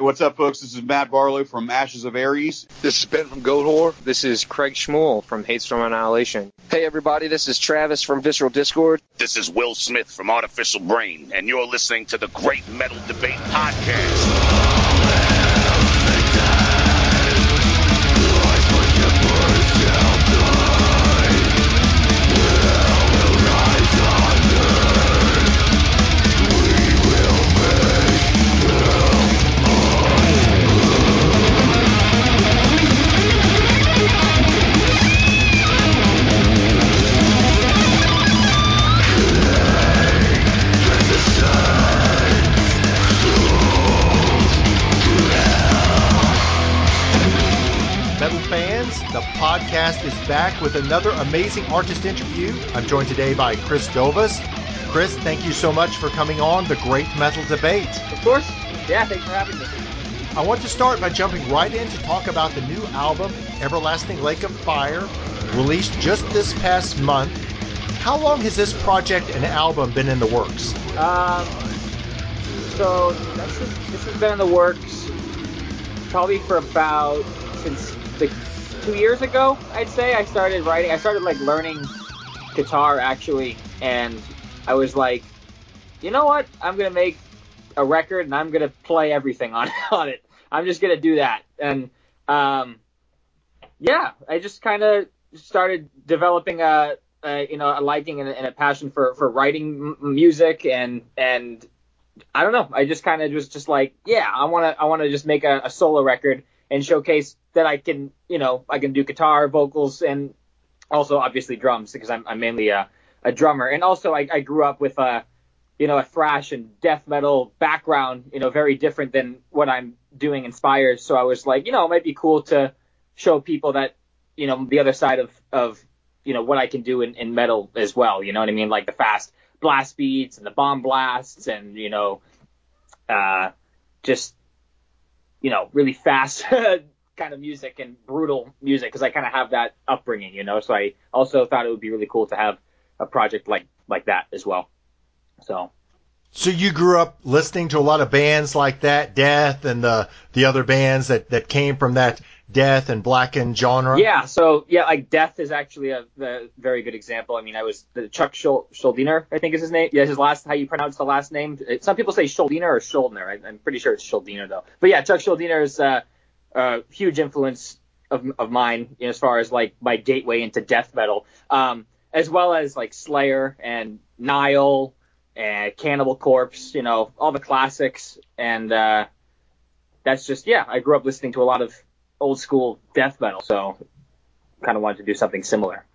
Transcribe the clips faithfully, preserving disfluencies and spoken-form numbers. What's up, folks? This is Matt Barlow from Ashes of Ares. This is Ben from Goatwhore. This is Craig Schmuel from Hate Storm Annihilation. Hey, everybody. This is Travis from Visceral Discord. This is Will Smith from Artificial Brain, and you're listening to the Great Metal Debate Podcast. Podcast is back with another amazing artist interview. I'm joined today by Chris Dovas. Chris, thank you so much for coming on the Great Metal Debate. Of course. Yeah, thanks for having me. I want to start by jumping right in to talk about the new album, Everlasting Lake of Fire, released just this past month. How long has this project and album been in the works? Um, so that's just, this has been in the works probably for about since the Two years ago, I'd say, I started writing. I started, like, learning guitar, actually, and I was like, you know what? I'm going to make a record, and I'm going to play everything on, on it. I'm just going to do that. And, um, yeah, I just kind of started developing a, a, you know, a liking and a, and a passion for, for writing m- music, and and I don't know. I just kind of was just like, yeah, I want to I want to just make a, a solo record and showcase that I can, you know, I can do guitar, vocals, and also obviously drums, because I'm, I'm mainly a, a drummer. And also I, I grew up with a, you know, a thrash and death metal background, you know, very different than what I'm doing in Spire. So I was like, you know, it might be cool to show people that, you know, the other side of, of you know, what I can do in, in metal as well. You know what I mean? Like the fast blast beats and the bomb blasts and, you know, uh, just, you know, really fast kind of music and brutal music, because I kind of have that upbringing, you know, so I also thought it would be really cool to have a project like like that as well. So so you grew up listening to a lot of bands like that, death and the the other bands that that came from that death and blackened genre? Yeah, so yeah, like death is actually a, a very good example. I mean, I was the Chuck Schuldiner, I think is his name. Yeah, his last, how you pronounce the last name. Some people say Schuldiner or Schuldiner. I, I'm pretty sure it's Schuldiner though. But yeah, Chuck Schuldiner is uh, a huge influence of of mine, you know, as far as like my gateway into death metal, um, as well as like Slayer and Nihil and Cannibal Corpse, you know, all the classics. And uh, that's just, yeah, I grew up listening to a lot of old school death metal, so kind of wanted to do something similar.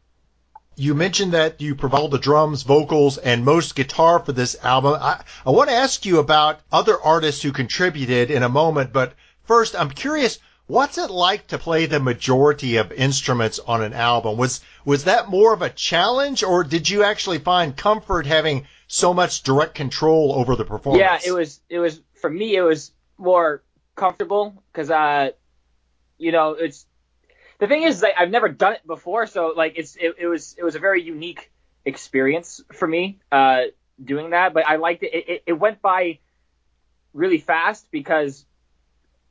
You mentioned that you provide all the drums, vocals, and most guitar for this album. I, I want to ask you about other artists who contributed in a moment, but first, I'm curious, what's it like to play the majority of instruments on an album? Was was that more of a challenge, or did you actually find comfort having so much direct control over the performance? Yeah, it was, it was for me, it was more comfortable, because I... Uh, You know, it's the thing is, like, I've never done it before, so like it's it, it was it was a very unique experience for me uh, doing that. But I liked it. It, it. it went by really fast because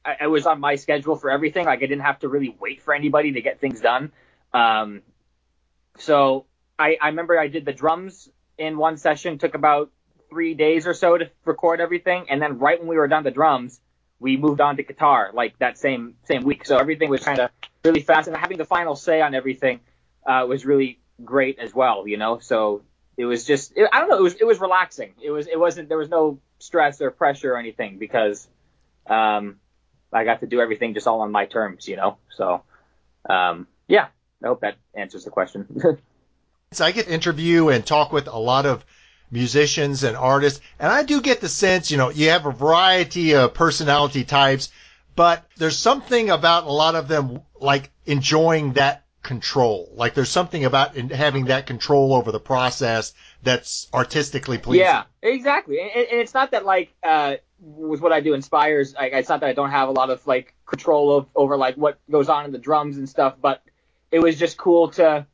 I, I was on my schedule for everything. Like I didn't have to really wait for anybody to get things done. Um, so I, I remember I did the drums in one session. Took about three days or so to record everything, and then right when we were done the drums, we moved on to guitar like that same same week. So everything was kind of really fast, and having the final say on everything uh, was really great as well, you know. So it was just it, I don't know. It was it was relaxing. It was it wasn't there was no stress or pressure or anything, because um, I got to do everything just all on my terms, you know. So um, yeah, I hope that answers the question. So I get to interview and talk with a lot of musicians and artists, and I do get the sense, you know, you have a variety of personality types, but there's something about a lot of them like enjoying that control. Like there's something about having that control over the process that's artistically pleasing. Yeah, exactly. And, and it's not that like uh, with what I do in Spires, like, it's not that I don't have a lot of like control of, over like what goes on in the drums and stuff, but it was just cool to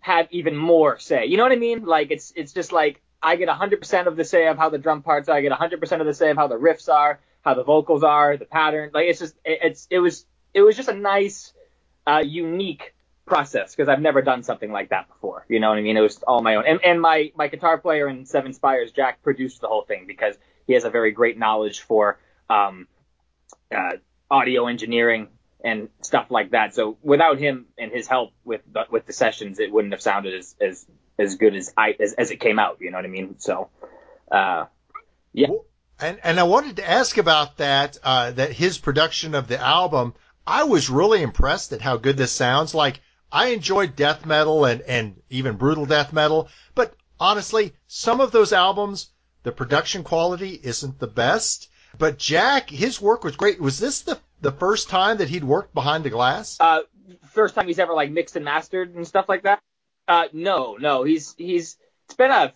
have even more say. You know what I mean? Like it's it's just like I get one hundred percent of the say of how the drum parts are. I get one hundred percent of the say of how the riffs are. how the vocals are, the pattern. Like it's just it, it's it was it was just a nice, uh, unique process because I've never done something like that before. You know what I mean? It was all my own. And and my my guitar player in Seven Spires, Jack, produced the whole thing because he has a very great knowledge for um, uh, audio engineering and stuff like that. So without him and his help with the, with the sessions, it wouldn't have sounded as as, as good as I as, as it came out. You know what I mean? So, uh, yeah. And and I wanted to ask about that uh, that his production of the album. I was really impressed at how good this sounds. Like I enjoyed death metal and and even brutal death metal, but honestly, some of those albums, the production quality isn't the best. But Jack, his work was great. Was this the the first time that he'd worked behind the glass? Uh, first time he's ever like mixed and mastered and stuff like that? Uh, no, no. He's he's. It's been a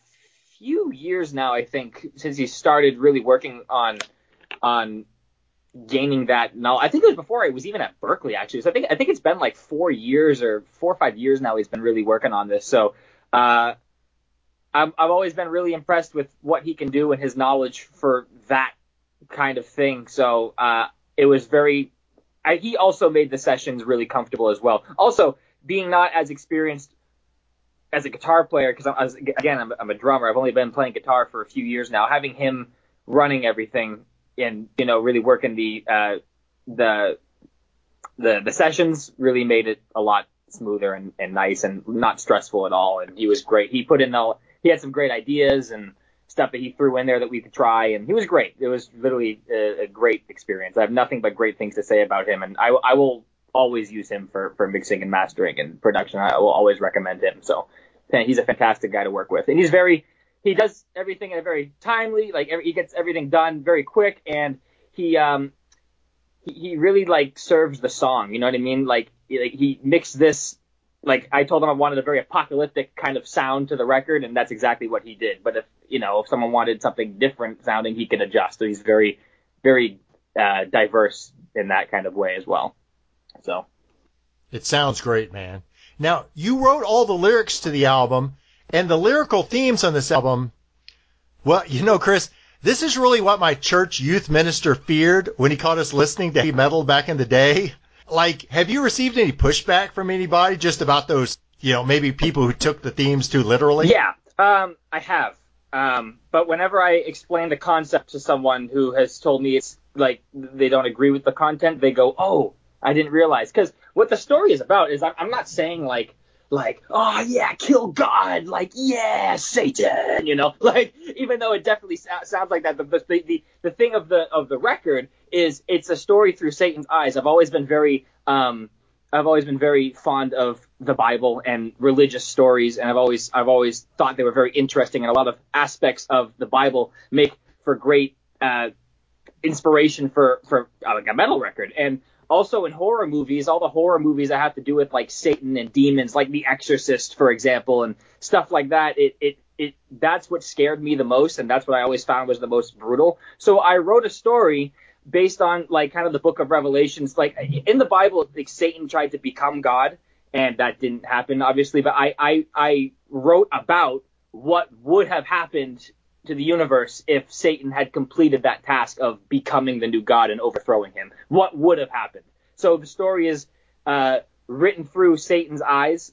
few years now, I think, since he started really working on on gaining that knowledge. I think it was before I was even at Berklee, actually. So I think I think it's been like four years or four or five years now. He's been really working on this. So, uh, I'm, I've always been really impressed with what he can do and his knowledge for that kind of thing. So, uh. It was very I, he also made the sessions really comfortable as well. Also, being not as experienced as a guitar player, because again, I'm, I'm a drummer. I've only been playing guitar for a few years now. Having him running everything and, you know, really working the uh, the, the the sessions really made it a lot smoother and, and nice and not stressful at all. And he was great. He put in all he had some great ideas and stuff that he threw in there that we could try, and he was great. It was literally a, a great experience. I have nothing but great things to say about him, and I, I will always use him for, for mixing and mastering and production. I will always recommend him. So he's a fantastic guy to work with, and he's very he does everything in a very timely, like every, he gets everything done very quick, and he um he, he really like serves the song. You know what I mean? Like like he mixed this. Like I told him I wanted a very apocalyptic kind of sound to the record, and that's exactly what he did. But if you know, if someone wanted something different sounding, he can adjust. So he's very, very uh, diverse in that kind of way as well. So it sounds great, man. Now you wrote all the lyrics to the album, and the lyrical themes on this album. Well, you know, Chris, this is really what my church youth minister feared when he caught us listening to heavy metal back in the day. Like, have you received any pushback from anybody just about those, you know, maybe people who took the themes too literally? Yeah, um, I have. Um, but whenever I explain the concept to someone who has told me it's like they don't agree with the content, they go, oh, I didn't realize. Because what the story is about is I'm not saying like, like, oh, yeah, kill God. Like, yeah, Satan, you know, like even though it definitely so- sounds like that. The, the, the, the thing of the of the record is it's a story through Satan's eyes. I've always been very um, I've always been very fond of the Bible and religious stories. And I've always I've always thought they were very interesting. And a lot of aspects of the Bible make for great uh, inspiration for, for uh, like a metal record. And also in horror movies, all the horror movies that have to do with like Satan and demons, like The Exorcist, for example, and stuff like that. It, it, it, that's what scared me the most. And that's what I always found was the most brutal. So I wrote a story based on like kind of the book of Revelations, like in the Bible, like Satan tried to become God and that didn't happen obviously. But I, I, I wrote about what would have happened to the universe if Satan had completed that task of becoming the new God and overthrowing him. What would have happened? So the story is uh, written through Satan's eyes,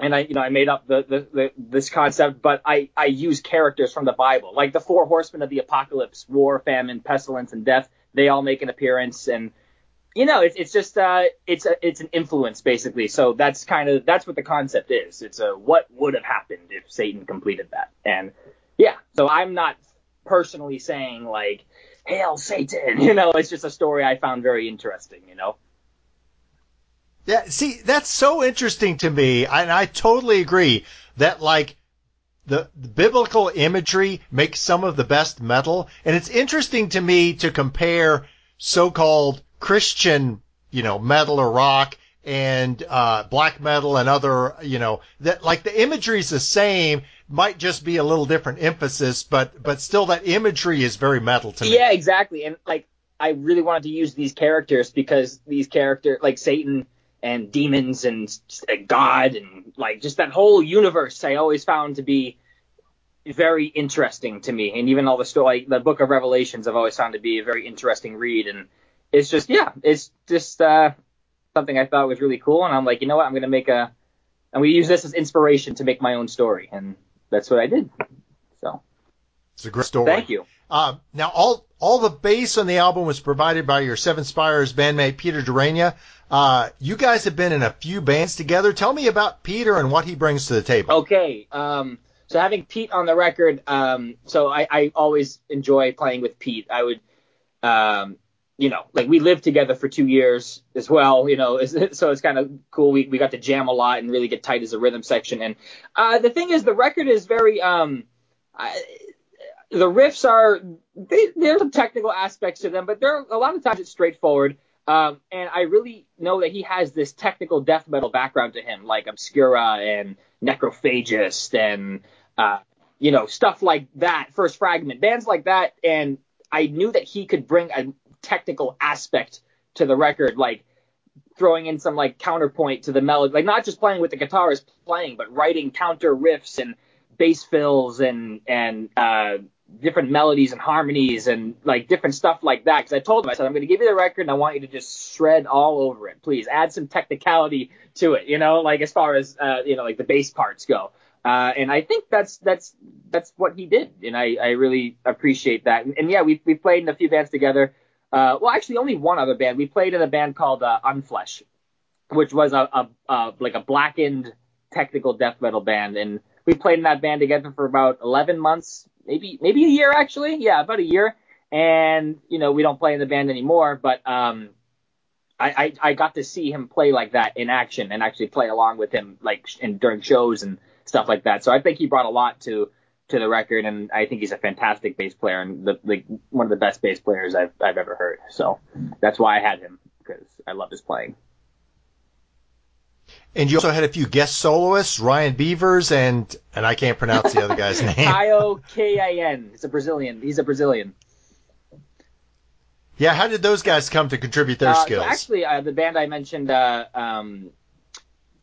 and I, you know, I made up the, the, the this concept, but I I use characters from the Bible, like the four horsemen of the apocalypse: war, famine, pestilence, and death. They all make an appearance, and you know, it's it's just uh, it's a, it's an influence basically. So that's kind of that's what the concept is. It's a what would have happened if Satan completed that, and yeah, so I'm not personally saying, like, hail Satan, you know, it's just a story I found very interesting, you know. Yeah, see, that's so interesting to me, and I totally agree that, like, the, the biblical imagery makes some of the best metal, and it's interesting to me to compare so-called Christian, you know, metal or rock and uh black metal and other, you know, that like the imagery is the same, might just be a little different emphasis, but but still that imagery is very metal to me. Yeah, exactly. And like I really wanted to use these characters because these characters like Satan and demons and God and like just that whole universe I always found to be very interesting to me. And even all the story, like, the Book of Revelations, I've always found to be a very interesting read. And it's just, yeah, it's just uh, something I thought was really cool. And I'm like, you know what, I'm going to make a, I'm going to use this as inspiration to make my own story. And that's what I did. So it's a great story. Thank you. Uh, now, all all the bass on the album was provided by your Seven Spires bandmate, Peter Durenia. Uh, you guys have been in a few bands together. Tell me about Peter and what he brings to the table. Okay. Um, so having Pete on the record, um, so I, I always enjoy playing with Pete. I would, um, you know, like we lived together for two years as well, you know, so it's kind of cool. We we got to jam a lot and really get tight as a rhythm section. And uh, the thing is, the record is very, um, I, the riffs are, they, there's some technical aspects to them, but there are a lot of times it's straightforward. Um, and I really know that he has this technical death metal background to him, like Obscura and Necrophagist and, uh, you know, stuff like that, First Fragment, bands like that. And I knew that he could bring a technical aspect to the record, like throwing in some like counterpoint to the melody, like not just playing with the guitarist playing, but writing counter riffs and bass fills and, and, uh, different melodies and harmonies and like different stuff like that. Because I told him, I said, I'm going to give you the record and I want you to just shred all over it. Please add some technicality to it, you know, like as far as, uh, you know, like the bass parts go. Uh, and I think that's that's that's what he did. And I, I really appreciate that. And, and yeah, we we played in a few bands together. Uh, well, actually, only one other band. We played in a band called uh, Unflesh, which was a, a, a like a blackened technical death metal band. And we played in that band together for about eleven months. Maybe maybe a year, actually. Yeah, about a year. And, you know, we don't play in the band anymore. But um, I, I, I got to see him play like that in action and actually play along with him, like, in, during shows and stuff like that. So I think he brought a lot to to the record. And I think he's a fantastic bass player and the, like one of the best bass players I've, I've ever heard. So that's why I had him, because I love his playing. And you also had a few guest soloists, Ryan Beavers, and and I can't pronounce the other guy's name. I O K I N. He's a Brazilian. He's a Brazilian. Yeah, how did those guys come to contribute their uh, skills? So actually, uh, the band I mentioned, uh, um,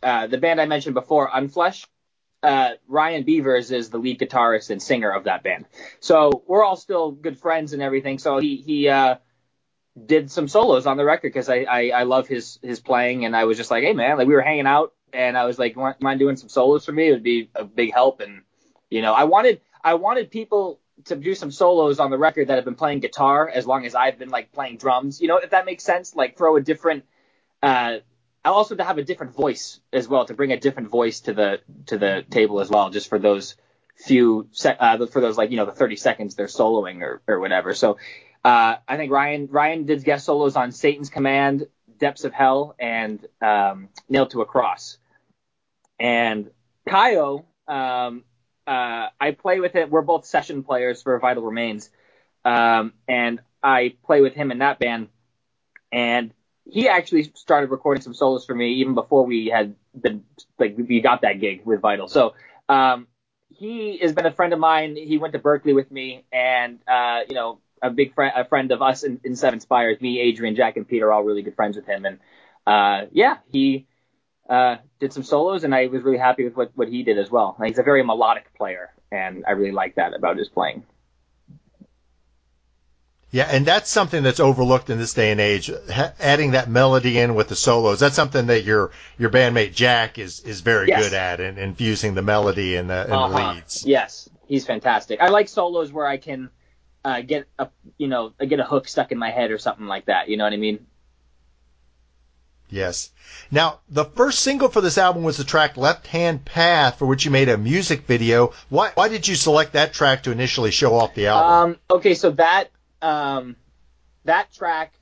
uh, the band I mentioned before, Unflesh, uh, Ryan Beavers is the lead guitarist and singer of that band. So we're all still good friends and everything. So he he. Uh, did some solos on the record because I, I, I love his, his playing, and I was just like, hey man, like we were hanging out and I was like, mind doing some solos for me? It would be a big help. And you know, I wanted I wanted people to do some solos on the record that have been playing guitar as long as I've been like playing drums, you know, if that makes sense. Like throw a different uh also to have a different voice as well, to bring a different voice to the to the table as well, just for those few sec- uh, for those like, you know, the thirty seconds they're soloing or or whatever. So Uh, I think Ryan Ryan did guest solos on Satan's Command, Depths of Hell, and um, Nailed to a Cross. And Kaio, um, uh, I play with it. We're both session players for Vital Remains, um, and I play with him in that band. And he actually started recording some solos for me even before we had been like we got that gig with Vital. So. Um, he has been a friend of mine. He went to Berklee with me, and uh, you know. A big friend, a friend of us in, in Seven Spires, me, Adrian, Jack, and Peter, are all really good friends with him. And uh, yeah, he uh, did some solos, and I was really happy with what, what he did as well. Like, he's a very melodic player, and I really like that about his playing. Yeah, and that's something that's overlooked in this day and age. Ha- adding that melody in with the solos, that's something that your your bandmate Jack is is very yes. good at, and infusing the melody and the, and uh-huh. the leads. Yes, he's fantastic. I like solos where I can. Uh, get a you know get a hook stuck in my head or something like that. You know what I mean? Yes. Now, the first single for this album was the track "Left Hand Path," for which you made a music video. Why why did you select that track to initially show off the album? Um, okay, so that um, that track,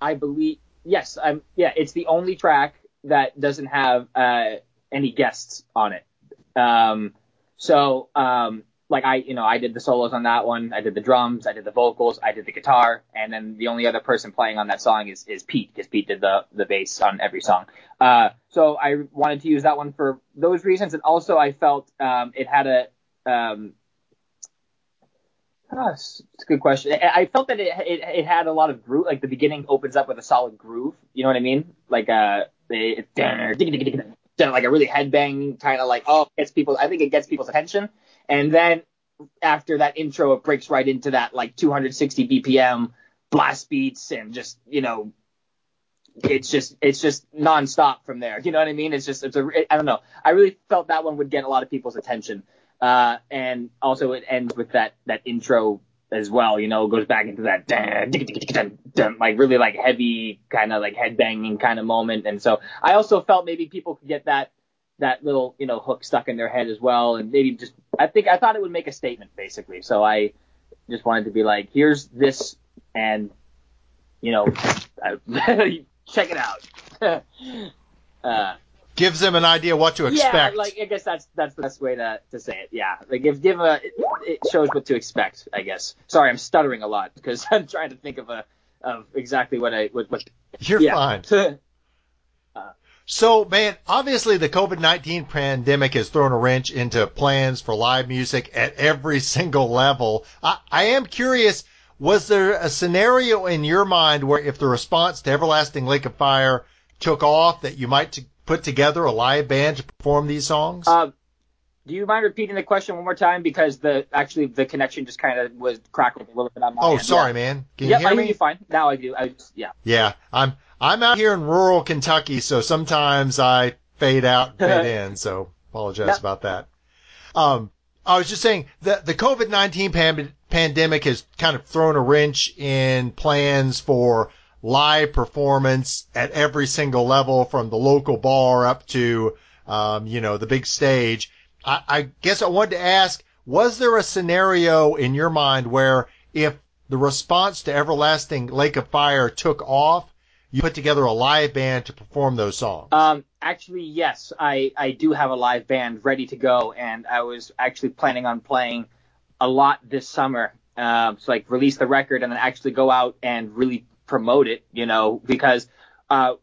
I believe, yes, I'm yeah, it's the only track that doesn't have uh, any guests on it. Um, so. Um, Like I, you know, I did the solos on that one. I did the drums. I did the vocals. I did the guitar. And then the only other person playing on that song is, is Pete, because Pete did the, the bass on every song. Uh, so I wanted to use that one for those reasons. And also I felt um, it had a, um, oh, it's a good question. I felt that it, it it had a lot of groove. Like the beginning opens up with a solid groove. You know what I mean? Like uh, it's like a really headbang kind of like, oh, it gets people. I think it gets people's attention. And then after that intro, it breaks right into that like two hundred sixty B P M blast beats and just, you know, it's just it's just nonstop from there. You know what I mean? It's just it's a it, I don't know. I really felt that one would get a lot of people's attention. Uh, and also it ends with that that intro as well. You know, it goes back into that dun, dun, dun, dun, like really like heavy kind of like headbanging kind of moment. And so I also felt maybe people could get that that little, you know, hook stuck in their head as well. And maybe just I think I thought it would make a statement basically. So I just wanted to be like, here's this, and you know. I, check it out. uh, Gives them an idea what to expect. Yeah, like I guess that's that's the best way to, to say it. Yeah, like if give a it shows what to expect. I guess. Sorry, I'm stuttering a lot because I'm trying to think of a of exactly what I what. what You're yeah. fine. uh, so man, obviously the COVID nineteen pandemic has thrown a wrench into plans for live music at every single level. I, I am curious. Was there a scenario in your mind where if the response to Everlasting Lake of Fire took off that you might t- put together a live band to perform these songs? Uh, do you mind repeating the question one more time? Because the actually the connection just kind of was crackled a little bit on my Oh, end. sorry, yeah. man. Can yep, you hear I me? Yep, I hear you fine. Now I do. I just, yeah. Yeah. I'm, I'm out here in rural Kentucky, so sometimes I fade out and fade in, so apologize yep. about that. Um, I was just saying that the COVID nineteen pandemic pandemic has kind of thrown a wrench in plans for live performance at every single level, from the local bar up to, um, you know, the big stage. I, I guess I wanted to ask, was there a scenario in your mind where if the response to Everlasting Lake of Fire took off, you put together a live band to perform those songs? Um, actually, yes, I, I do have a live band ready to go, and I was actually planning on playing a lot this summer, um, so like release the record and then actually go out and really promote it, you know, because uh,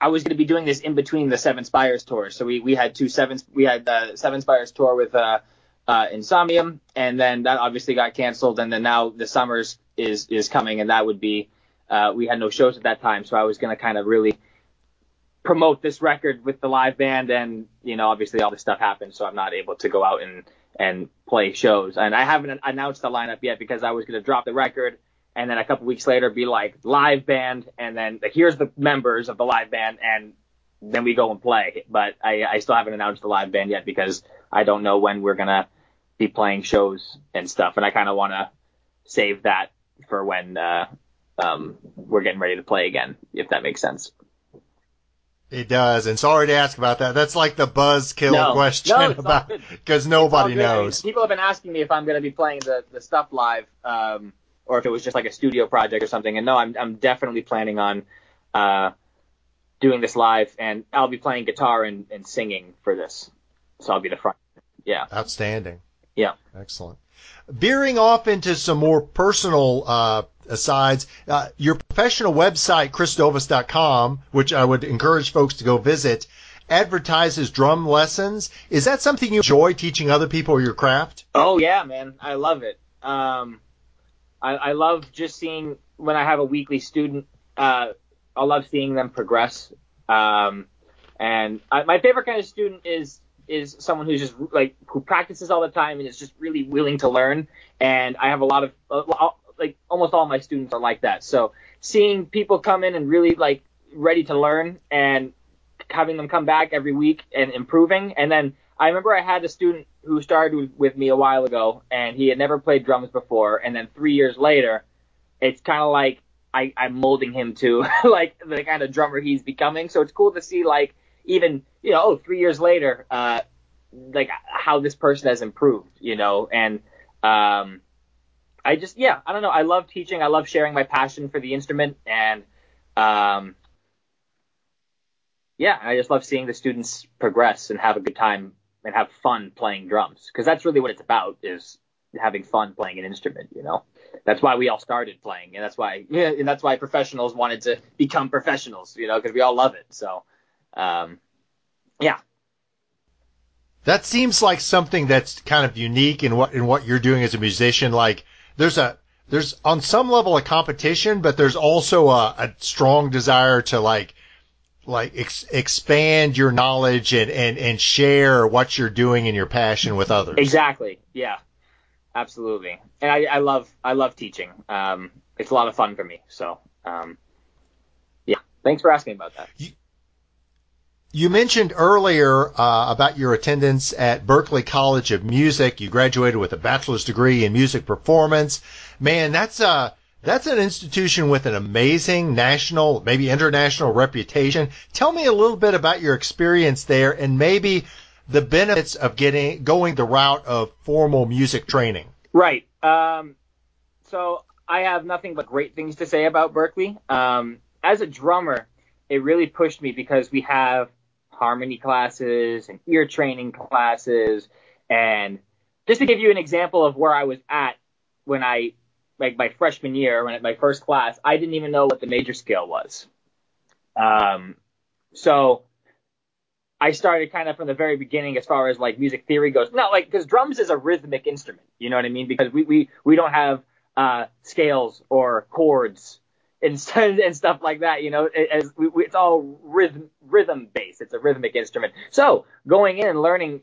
I was going to be doing this in between the Seven Spires tours. So we, we had two Seven, we had the Seven Spires tour with uh, uh, Insomnium, and then that obviously got canceled. And then now the summers is is coming, and that would be uh, we had no shows at that time, so I was going to kind of really promote this record with the live band, and you know, obviously all this stuff happened, so I'm not able to go out and. and play shows. And I haven't announced the lineup yet because I was going to drop the record and then a couple weeks later be like live band, and then like, here's the members of the live band, and then we go and play. But I, I still haven't announced the live band yet because I don't know when we're going to be playing shows and stuff. And I kind of want to save that for when uh, um, we're getting ready to play again, if that makes sense. It does, and sorry to ask about that. That's like the buzzkill no, question no, about because nobody knows. People have been asking me if I'm going to be playing the, the stuff live, um, or if it was just like a studio project or something. And no, I'm I'm definitely planning on uh, doing this live, and I'll be playing guitar and, and singing for this. So I'll be the front. Yeah. Outstanding. Yeah. Excellent. Veering off into some more personal uh, asides, uh, your professional website, chris dovas dot com, which I would encourage folks to go visit, advertises drum lessons. Is that something you enjoy, teaching other people your craft? Oh, yeah, man. I love it. Um, I, I love just seeing when I have a weekly student, uh, I love seeing them progress. Um, and I, my favorite kind of student is is someone who's just like who practices all the time and is just really willing to learn. And I have a lot of uh, like almost all my students are like that. So seeing people come in and really like ready to learn and having them come back every week and improving. And then I remember I had a student who started with me a while ago, and he had never played drums before. And then three years later, it's kind of like I, I'm molding him to like the kind of drummer he's becoming. So it's cool to see like, even, you know, oh, three years later, uh, like how this person has improved, you know, and um, I just, yeah, I don't know. I love teaching. I love sharing my passion for the instrument. And um, yeah, I just love seeing the students progress and have a good time and have fun playing drums, because that's really what it's about, is having fun playing an instrument, you know. That's why we all started playing, and that's why yeah, and that's why professionals wanted to become professionals, you know, because we all love it. So. Um, yeah. That seems like something that's kind of unique in what in what you're doing as a musician. Like there's a there's on some level a competition, but there's also a, a strong desire to like like ex- expand your knowledge and, and, and share what you're doing and your passion with others. Exactly. Yeah. Absolutely. And I, I love I love teaching. Um, it's a lot of fun for me. So, um, yeah. Thanks for asking about that. You, you mentioned earlier uh, about your attendance at Berklee College of Music. You graduated with a bachelor's degree in music performance. Man, that's a that's an institution with an amazing national, maybe international reputation. Tell me a little bit about your experience there, and maybe the benefits of getting going the route of formal music training. Right. Um, so I have nothing but great things to say about Berklee. Um, as a drummer, it really pushed me because we have harmony classes and ear training classes. And just to give you an example of where I was at when I, like my freshman year, when at my first class, I didn't even know what the major scale was. Um, so I started kind of from the very beginning as far as like music theory goes. Not like, because drums is a rhythmic instrument, you know what I mean? Because we we, we don't have uh, scales or chords and, and stuff like that, you know. As we, we, it's all rhythm rhythm based. It's a rhythmic instrument. So going in and learning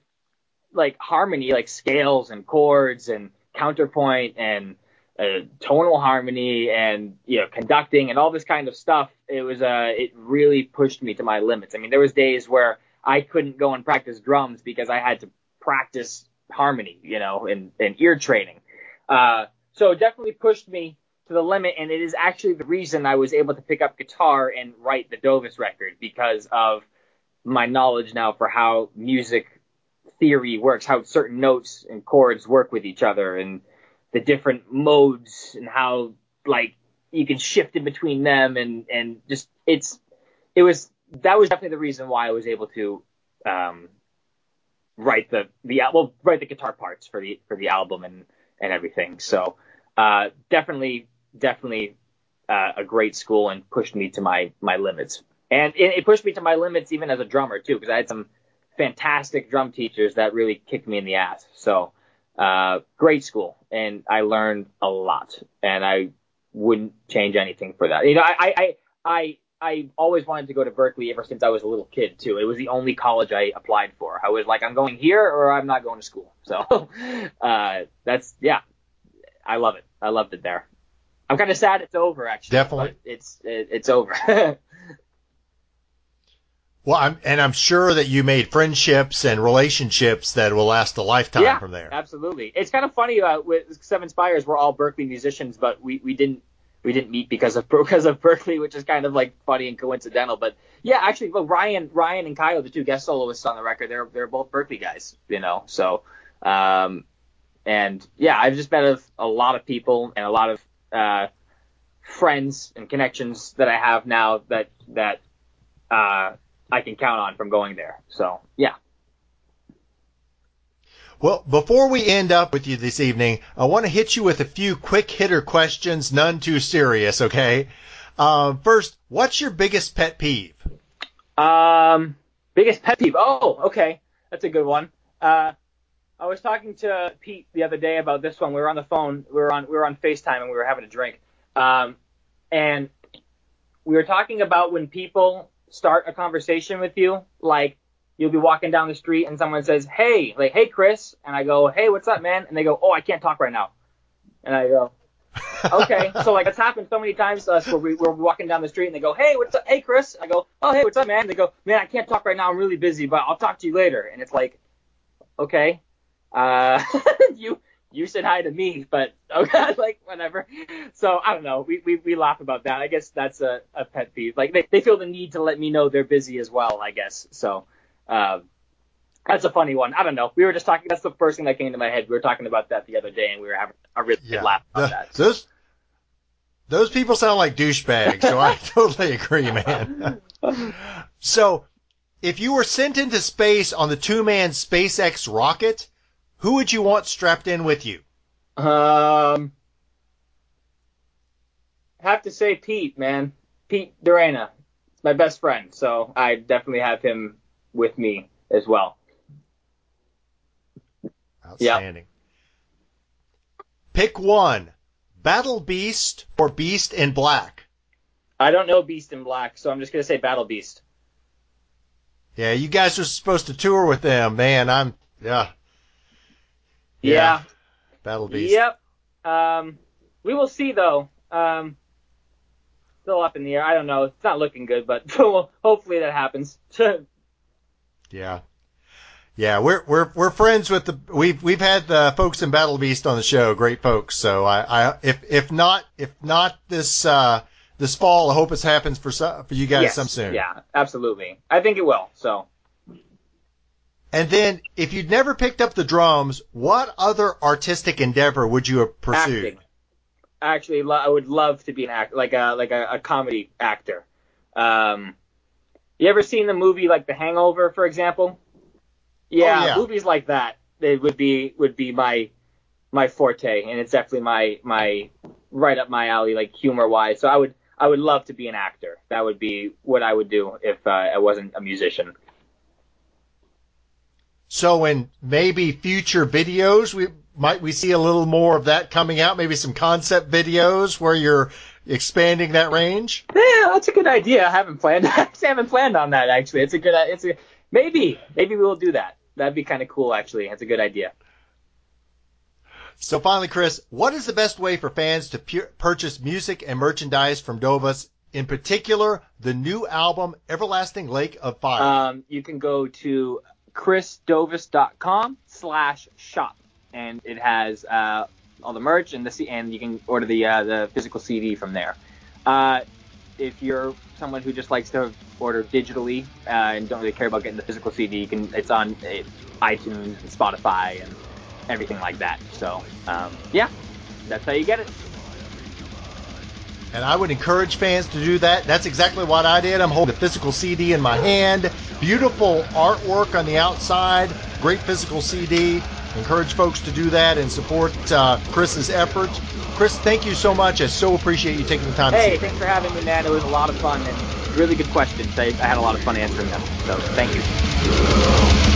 like harmony, like scales and chords and counterpoint and uh, tonal harmony and, you know, conducting and all this kind of stuff, it was uh it really pushed me to my limits. I mean, there was days where I couldn't go and practice drums because I had to practice harmony, you know, and, and ear training. Uh, so it definitely pushed me to the limit, and it is actually the reason I was able to pick up guitar and write the Dovas record, because of my knowledge now for how music theory works, how certain notes and chords work with each other, and the different modes, and how, like, you can shift in between them, and, and just, it's, it was... that was definitely the reason why I was able to um, write the the well write the guitar parts for the for the album and, and everything. So uh, definitely definitely uh, a great school, and pushed me to my my limits. And it, it pushed me to my limits even as a drummer too, because I had some fantastic drum teachers that really kicked me in the ass. So uh, great school, and I learned a lot, and I wouldn't change anything for that. You know, I I I. I I always wanted to go to Berklee ever since I was a little kid, too. It was the only college I applied for. I was like, I'm going here or I'm not going to school. So uh, that's, yeah, I love it. I loved it there. I'm kind of sad it's over, actually. Definitely. It's it, it's over. Well, I'm, and I'm sure that you made friendships and relationships that will last a lifetime yeah, from there. Absolutely. It's kind of funny uh, with Seven Spires, we're all Berklee musicians, but we, we didn't. We didn't meet because of because of Berklee, which is kind of like funny and coincidental. But yeah, actually, well, Ryan Ryan and Kyle, the two guest soloists on the record, they're they're both Berklee guys, you know. So, um, and yeah, I've just met a, a lot of people and a lot of uh, friends and connections that I have now that that uh, I can count on from going there. So yeah. Well, before we end up with you this evening, I want to hit you with a few quick-hitter questions, none too serious, okay? Um, first, what's your biggest pet peeve? Um, biggest pet peeve? Oh, okay. That's a good one. Uh, I was talking to Pete the other day about this one. We were on the phone. We were on we were on FaceTime, and we were having a drink. Um, and we were talking about when people start a conversation with you, like, you'll be walking down the street and someone says, hey, like, hey, Chris. And I go, hey, what's up, man? And they go, oh, I can't talk right now. And I go, okay. So, like, it's happened so many times to us where we, we're walking down the street and they go, hey, what's up? Hey, Chris. I go, oh, hey, what's up, man? And they go, man, I can't talk right now. I'm really busy, but I'll talk to you later. And it's like, okay, uh, you you said hi to me, but okay, like, whatever. So, I don't know. We we, we laugh about that. I guess that's a, a pet peeve. Like, they, they feel the need to let me know they're busy as well, I guess. So. Um, that's a funny one. I don't know. We were just talking. That's the first thing that came to my head. We were talking about that the other day, and we were having a really yeah. good laugh about the, that. Those those people sound like douchebags, so I totally agree, man. So, if you were sent into space on the two-man SpaceX rocket, who would you want strapped in with you? Um, I have to say Pete, man. Pete Durenia, my best friend. So I definitely have him with me as well. Outstanding. Yep. Pick one, Battle Beast or Beast in Black? I don't know Beast in Black, so I'm just going to say Battle Beast. Yeah, you guys are supposed to tour with them, man. I'm, yeah. Yeah. yeah. Battle Beast. Yep. Um, we will see, though. Um, still up in the air. I don't know. It's not looking good, but hopefully that happens. Yeah. Yeah, we're we're we're friends with the we've we've had the folks in Battle Beast on the show, great folks. So I, I if if not if not this uh, this fall, I hope it happens for for you guys yes, some soon. Yeah, absolutely. I think it will. So. And then, if you'd never picked up the drums, what other artistic endeavor would you have pursued? Acting. Actually, I would love to be an act like a like a, a comedy actor. Um, you ever seen the movie like The Hangover, for example? Yeah, oh, yeah, movies like that they would be would be my my forte, and it's definitely my my right up my alley, like humor wise. So I would I would love to be an actor. That would be what I would do if uh, I wasn't a musician. So in maybe future videos, we might we see a little more of that coming out. Maybe some concept videos where you're expanding that range. Yeah, that's a good idea. I haven't planned. I haven't planned on that actually. It's a good. It's a maybe maybe we will do that. That'd be kind of cool, actually. That's a good idea. So finally, Chris, what is the best way for fans to pu- purchase music and merchandise from Dovas, in particular the new album, Everlasting Lake of Fire? Um, you can go to chrisdovas.com slash shop, and it has uh, all the merch, and the and you can order the uh, the physical C D from there. Uh, if you're someone who just likes to order digitally uh, and don't really care about getting the physical C D, you can, it's on uh, iTunes and Spotify and everything like that. So, um, yeah, that's how you get it. And I would encourage fans to do that. That's exactly what I did. I'm holding a physical C D in my hand. Beautiful artwork on the outside. Great physical C D. Encourage folks to do that and support uh, Chris's efforts. Chris, thank you so much. I so appreciate you taking the time. Hey, thanks for having me, man. It was a lot of fun and really good questions. I, I had a lot of fun answering them. So thank you.